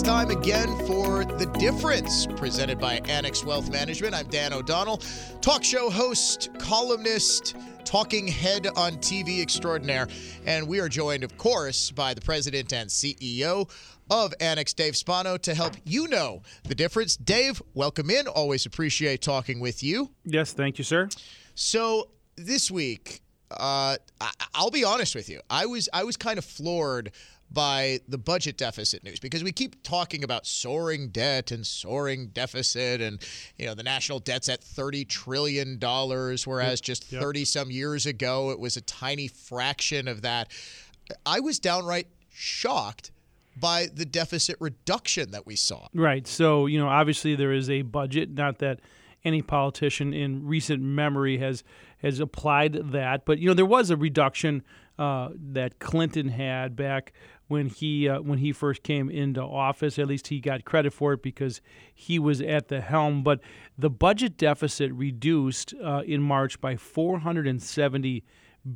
It's time again for The Difference, presented by Annex Wealth Management. I'm Dan O'Donnell, talk show host, columnist, talking head on TV extraordinaire. And we are joined, of course, by the president and CEO of Annex, Dave Spano, to help you know the difference. Dave, welcome in. Always appreciate talking with you. Yes, thank you, sir. So this week, I'll be honest with you. I was kind of floored by the budget deficit news, because we keep talking about soaring debt and soaring deficit, and the national debt's at $30 trillion, whereas just 30-some years ago, it was a tiny fraction of that. I was downright shocked by the deficit reduction that we saw. Right. So, obviously there is a budget, not that any politician in recent memory has applied that. But, there was a reduction that Clinton had back when he first came into office. At least he got credit for it because he was at the helm. But the budget deficit reduced in March by $470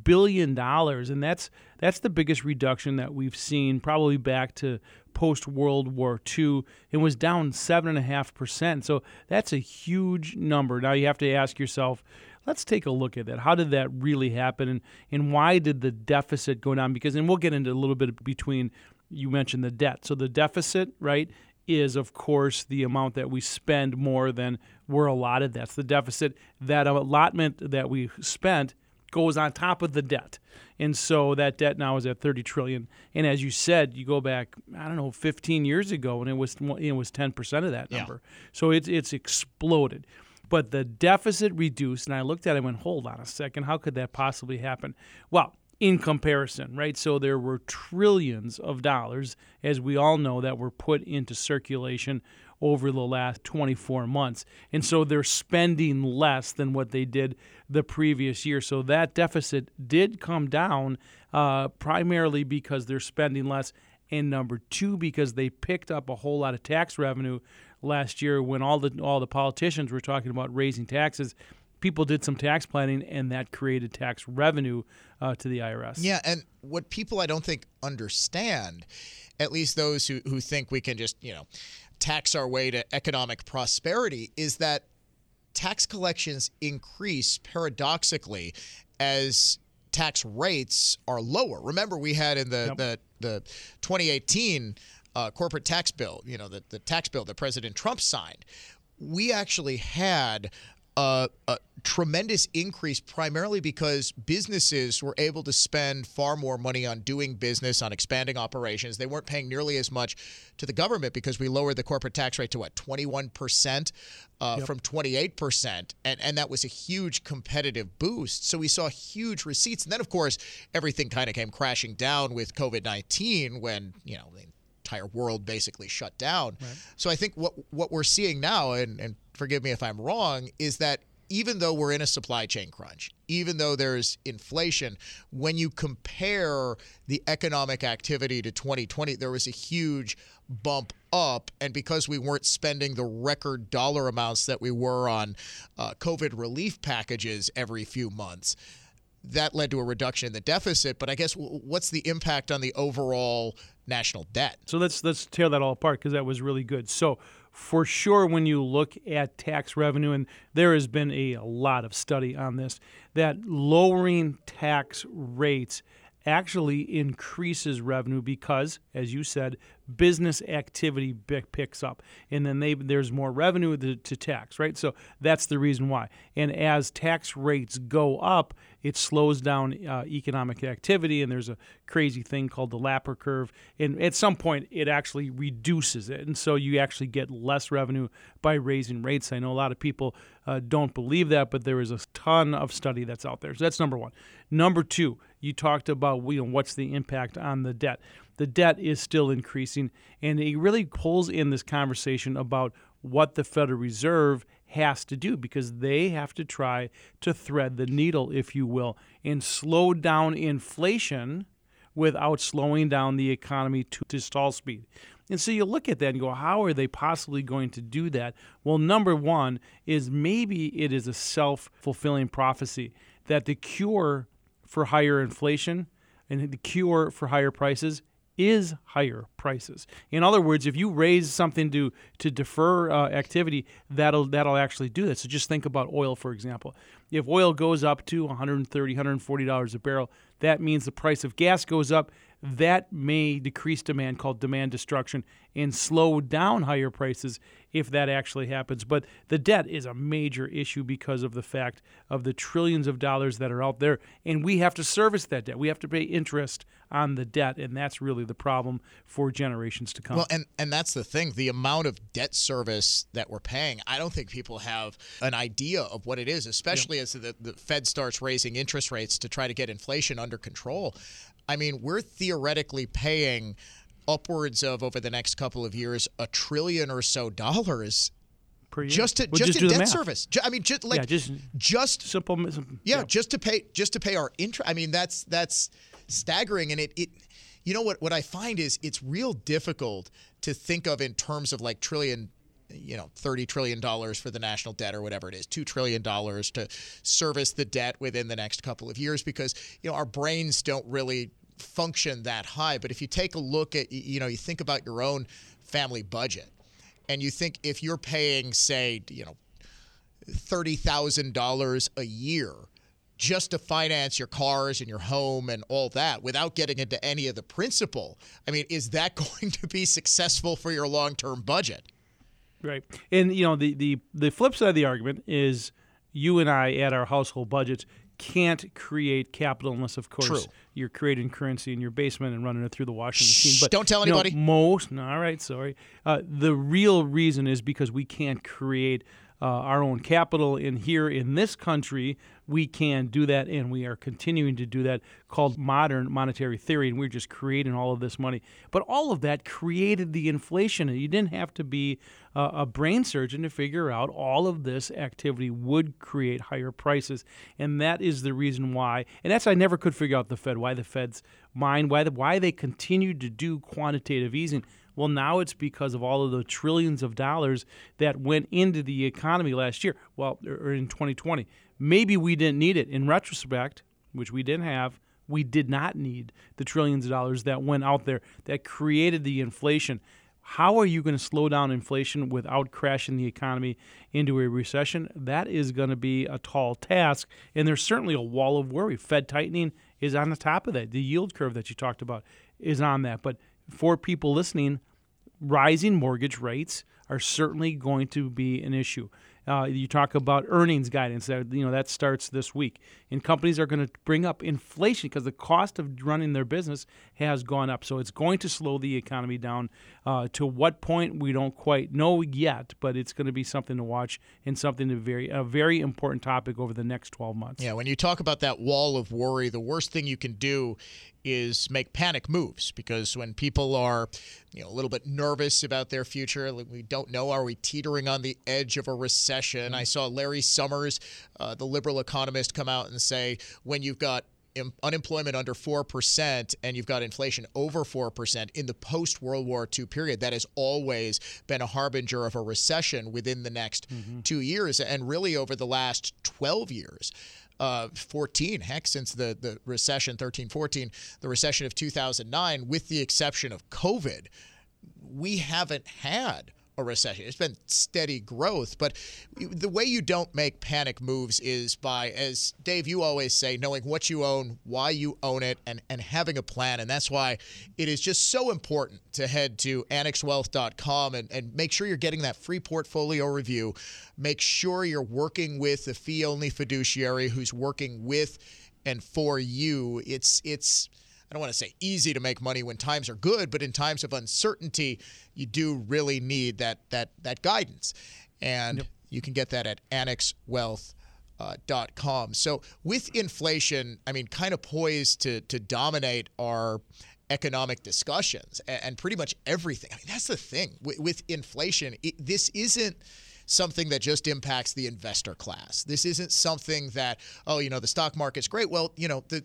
billion. And that's the biggest reduction that we've seen probably back to post-World War II, and was down 7.5%. So that's a huge number. Now you have to ask yourself, let's take a look at that. How did that really happen, and why did the deficit go down? Because, and we'll get into a little bit between, you mentioned the debt. So the deficit, right, is, of course, the amount that we spend more than we're allotted. That's the deficit. That allotment that we spent goes on top of the debt. And so that debt now is at $30 trillion. And as you said, you go back, 15 years ago, and it was 10% of that number. Yeah. So it's exploded. But the deficit reduced, and I looked at it and went, hold on a second, how could that possibly happen? Well, in comparison, right? So there were trillions of dollars, as we all know, that were put into circulation over the last 24 months. And so they're spending less than what they did the previous year. So that deficit did come down primarily because they're spending less, and number two, because they picked up a whole lot of tax revenue last year when all the politicians were talking about raising taxes. People did some tax planning, and that created tax revenue to the IRS. Yeah, and what people I don't think understand, at least those who think we can just, tax our way to economic prosperity, is that tax collections increase paradoxically as tax rates are lower. Remember, we had in the 2018 corporate tax bill, the tax bill that President Trump signed, we actually had a tremendous increase primarily because businesses were able to spend far more money on doing business, on expanding operations. They weren't paying nearly as much to the government because we lowered the corporate tax rate to 21% from 28%. And that was a huge competitive boost. So we saw huge receipts. And then, of course, everything kind of came crashing down with COVID-19 when, the entire world basically shut down. Right. So I think what we're seeing now, and forgive me if I'm wrong, is that even though we're in a supply chain crunch, even though there's inflation, when you compare the economic activity to 2020, there was a huge bump up. And because we weren't spending the record dollar amounts that we were on COVID relief packages every few months, that led to a reduction in the deficit. But I guess what's the impact on the overall national debt? So let's tear that all apart, because that was really good. So for sure, when you look at tax revenue, and there has been a lot of study on this, that lowering tax rates actually increases revenue because, as you said, business activity picks up, and then there's more revenue to tax, right? So that's the reason why. And as tax rates go up, it slows down economic activity, and there's a crazy thing called the Laffer curve, and at some point it actually reduces it, and so you actually get less revenue by raising rates. I know a lot of people don't believe that, but there is a ton of study that's out there. So that's number one. Number two, you talked about what's the impact on the debt. The debt is still increasing, and it really pulls in this conversation about what the Federal Reserve has to do, because they have to try to thread the needle, if you will, and slow down inflation without slowing down the economy to stall speed. And so you look at that and go, how are they possibly going to do that? Well, number one is maybe it is a self-fulfilling prophecy that the cure for higher inflation and the cure for higher prices is higher prices. In other words, if you raise something to defer activity, that'll actually do that. So just think about oil, for example. If oil goes up to $130, $140 a barrel, that means the price of gas goes up. That may decrease demand, called demand destruction, and slow down higher prices if that actually happens. But the debt is a major issue because of the fact of the trillions of dollars that are out there, and we have to service that debt. We have to pay interest on the debt, and that's really the problem for generations to come. Well, and that's the thing. The amount of debt service that we're paying, I don't think people have an idea of what it is, especially as the Fed starts raising interest rates to try to get inflation under control. I mean, we're theoretically paying upwards of, over the next couple of years, $1 trillion or so per year. just to debt service. I mean, just to pay our interest. I mean, that's staggering, and it you know what I find is it's real difficult to think of in terms of like trillion. You know, $30 trillion for the national debt or whatever it is, $2 trillion to service the debt within the next couple of years, because, you know, our brains don't really function that high. But if you take a look at, you know, you think about your own family budget and you think if you're paying, say, you know, $30,000 a year just to finance your cars and your home and all that without getting into any of the principal, I mean, is that going to be successful for your long-term budget? Right. And, you know, the flip side of the argument is you and I at our household budgets can't create capital unless, of course, you're creating currency in your basement and running it through the washing machine. But don't tell anybody. The real reason is because we can't create our own capital. And here in this country, we can do that, and we are continuing to do that, called modern monetary theory, and we're just creating all of this money. But all of that created the inflation, and you didn't have to be a brain surgeon to figure out all of this activity would create higher prices, and that is the reason why. And that's, I never could figure out the Fed, why the Fed's mind, why they continued to do quantitative easing. Well, now it's because of all of the trillions of dollars that went into the economy last year, or in 2020. Maybe we didn't need it. In retrospect, which we didn't have, we did not need the trillions of dollars that went out there that created the inflation. How are you going to slow down inflation without crashing the economy into a recession? That is going to be a tall task, and there's certainly a wall of worry. Fed tightening is on the top of that. The yield curve that you talked about is on that. But for people listening, rising mortgage rates are certainly going to be an issue. You talk about earnings guidance, that starts this week. And companies are going to bring up inflation because the cost of running their business has gone up. So it's going to slow the economy down. To what point, we don't quite know yet, but it's going to be something to watch and something to a very important topic over the next 12 months. Yeah, when you talk about that wall of worry, the worst thing you can do is make panic moves, because when people are a little bit nervous about their future, we don't know, are we teetering on the edge of a recession? I saw Larry Summers, the liberal economist, come out and say when you've got unemployment under 4% and you've got inflation over 4% in the post-World War II period, that has always been a harbinger of a recession within the next 2 years, and really over the last 12 years. 14, heck, since the recession, 13, 14, the recession of 2009, with the exception of COVID, we haven't had a recession. It's been steady growth. But the way you don't make panic moves is by, as Dave, you always say, knowing what you own, why you own it, and having a plan. And that's why it is just so important to head to annexwealth.com and make sure you're getting that free portfolio review. Make sure you're working with the fee-only fiduciary who's working with and for you. It's I don't want to say easy to make money when times are good, but in times of uncertainty, you do really need that guidance. And you can get that at annexwealth.com. So with inflation, I mean, kind of poised to dominate our economic discussions and pretty much everything. I mean, that's the thing. With inflation, this isn't something that just impacts the investor class. This isn't something that, the stock market's great. Well, the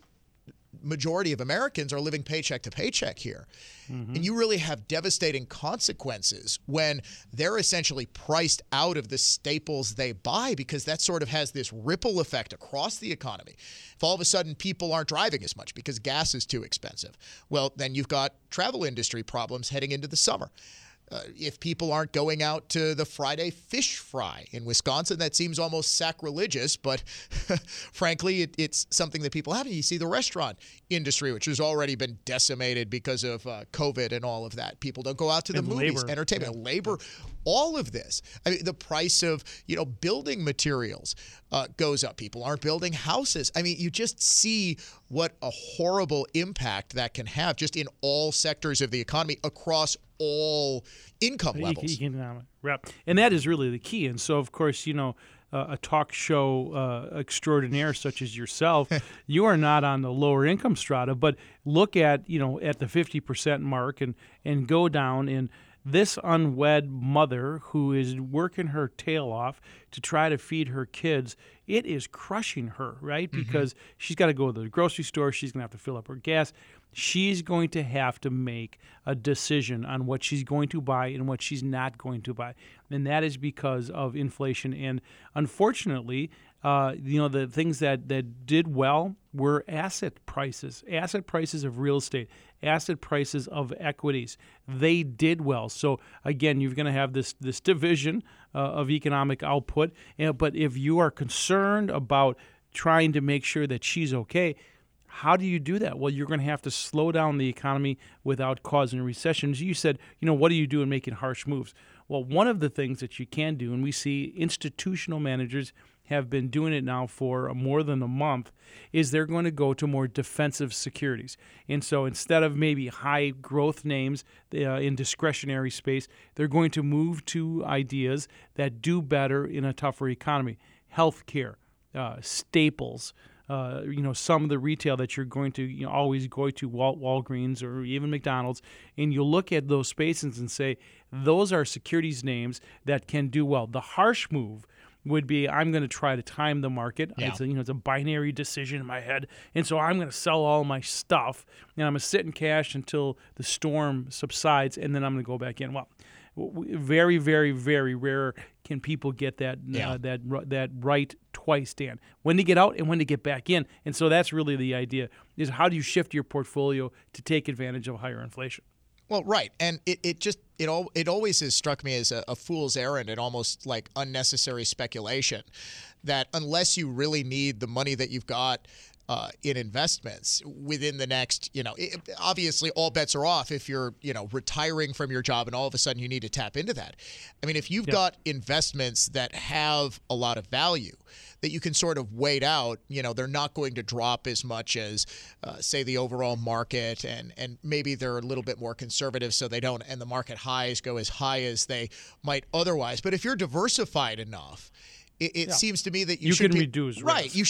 majority of Americans are living paycheck to paycheck here. Mm-hmm. And you really have devastating consequences when they're essentially priced out of the staples they buy, because that sort of has this ripple effect across the economy. If all of a sudden people aren't driving as much because gas is too expensive, well, then you've got travel industry problems heading into the summer. If people aren't going out to the Friday fish fry in Wisconsin, that seems almost sacrilegious, but frankly, it's something that people have. You see the restaurant industry, which has already been decimated because of COVID and all of that. People don't go out to the movies, labor, entertainment, yeah, labor, all of this. I mean, the price of, you know, building materials goes up. People aren't building houses. I mean, you just see what a horrible impact that can have just in all sectors of the economy across all income levels. And that is really the key. And so, of course, you know, a talk show extraordinaire such as yourself, you are not on the lower income strata, but look at, you know, at the 50% mark and go down. And this unwed mother who is working her tail off to try to feed her kids, it is crushing her, right? Because she's got to go to the grocery store. She's going to have to fill up her gas. She's going to have to make a decision on what she's going to buy and what she's not going to buy. And that is because of inflation. And unfortunately, you know, the things that did well were asset prices of real estate, asset prices of equities. They did well. So, again, you're going to have this division of economic output. But if you are concerned about trying to make sure that she's okay, how do you do that? Well, you're going to have to slow down the economy without causing recessions. You said, you know, what do you do in making harsh moves? Well, one of the things that you can do, and we see institutional managers have been doing it now for more than a month, is they're going to go to more defensive securities. And so instead of maybe high growth names in discretionary space, they're going to move to ideas that do better in a tougher economy. Healthcare, staples, you know, some of the retail that you're going to, you know, always go to Walgreens or even McDonald's, and you look at those spaces and say, those are securities names that can do well. The harsh move would be, I'm going to try to time the market. Yeah. It's a, you know, it's a binary decision in my head, and so I'm going to sell all my stuff, and I'm going to sit in cash until the storm subsides, and then I'm going to go back in. Well, very, very, very rare can people get that that right twice, Dan. When to get out and when to get back in. And so that's really the idea, is how do you shift your portfolio to take advantage of higher inflation? Well, right. And it always has struck me as a fool's errand and almost like unnecessary speculation that unless you really need the money that you've got in investments within the next, you know, obviously all bets are off if you're, you know, retiring from your job and all of a sudden you need to tap into that. I mean, if you've got investments that have a lot of value that you can sort of wait out, you know, they're not going to drop as much as, say, the overall market, and maybe they're a little bit more conservative so they don't, and the market highs go as high as they might otherwise. But if you're diversified enough, It seems to me that you should be reduce risk. You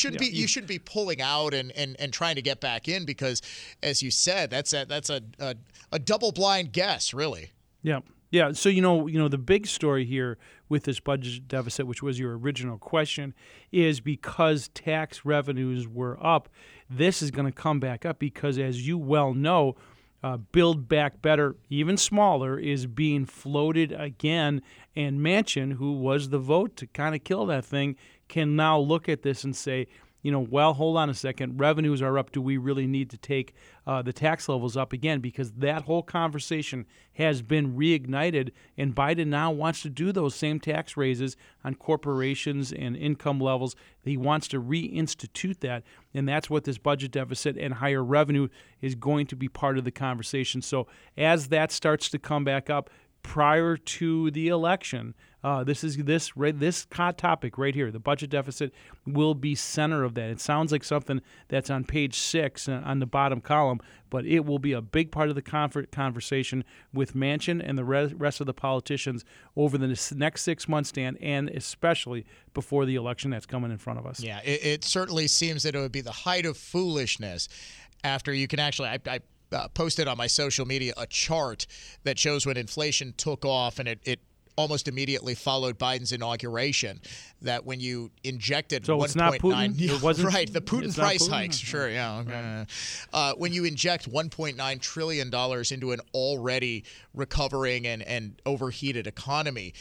should be pulling out and trying to get back in, because, as you said, that's a double blind guess, really. Yeah. So you know the big story here with this budget deficit, which was your original question, is because tax revenues were up, this is going to come back up because, as you well know, Build Back Better, even smaller, is being floated again. And Manchin, who was the vote to kind of kill that thing, can now look at this and say, you know, well, hold on a second. Revenues are up. Do we really need to take the tax levels up again? Because that whole conversation has been reignited, and Biden now wants to do those same tax raises on corporations and income levels. He wants to reinstitute that, and that's what this budget deficit and higher revenue is going to be part of the conversation. So as that starts to come back up prior to the election, this topic right here, the budget deficit, will be center of that. It sounds like something that's on page 6 on the bottom column, but it will be a big part of the conversation with Manchin and the rest of the politicians over the next 6 months, Dan, and especially before the election that's coming in front of us. Yeah, it certainly seems that it would be the height of foolishness after you can actually— I posted on my social media a chart that shows when inflation took off, and it almost immediately followed Biden's inauguration, that when you injected so 1.9 it's not Putin? It wasn't, right, the Putin price Putin? Hikes, sure, yeah. Okay. Right. When you inject $1.9 trillion into an already recovering and overheated economy,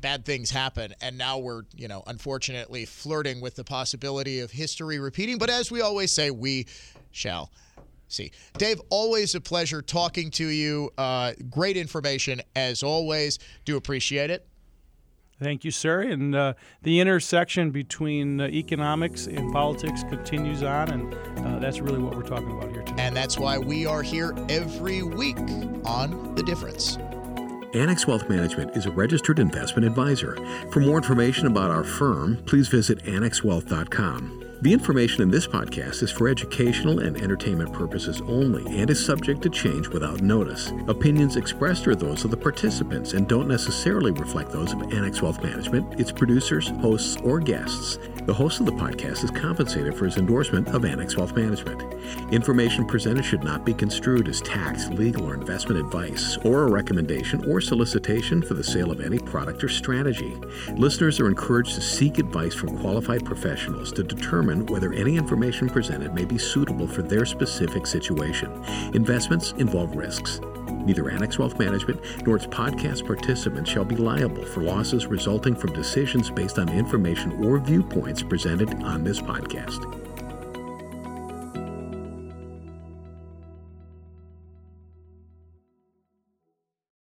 bad things happen, and now we're, unfortunately flirting with the possibility of history repeating. But as we always say, we shall see. Dave, always a pleasure talking to you. Great information as always. Do appreciate it. Thank you, sir. And the intersection between economics and politics continues on, and that's really what we're talking about here today. And that's why we are here every week on The Difference. Annex Wealth Management is a registered investment advisor. For more information about our firm, please visit annexwealth.com. The information in this podcast is for educational and entertainment purposes only and is subject to change without notice. Opinions expressed are those of the participants and don't necessarily reflect those of Annex Wealth Management, its producers, hosts, or guests. The host of the podcast is compensated for his endorsement of Annex Wealth Management. Information presented should not be construed as tax, legal, or investment advice or a recommendation or solicitation for the sale of any product or strategy. Listeners are encouraged to seek advice from qualified professionals to determine whether any information presented may be suitable for their specific situation. Investments involve risks. Neither Annex Wealth Management nor its podcast participants shall be liable for losses resulting from decisions based on information or viewpoints presented on this podcast.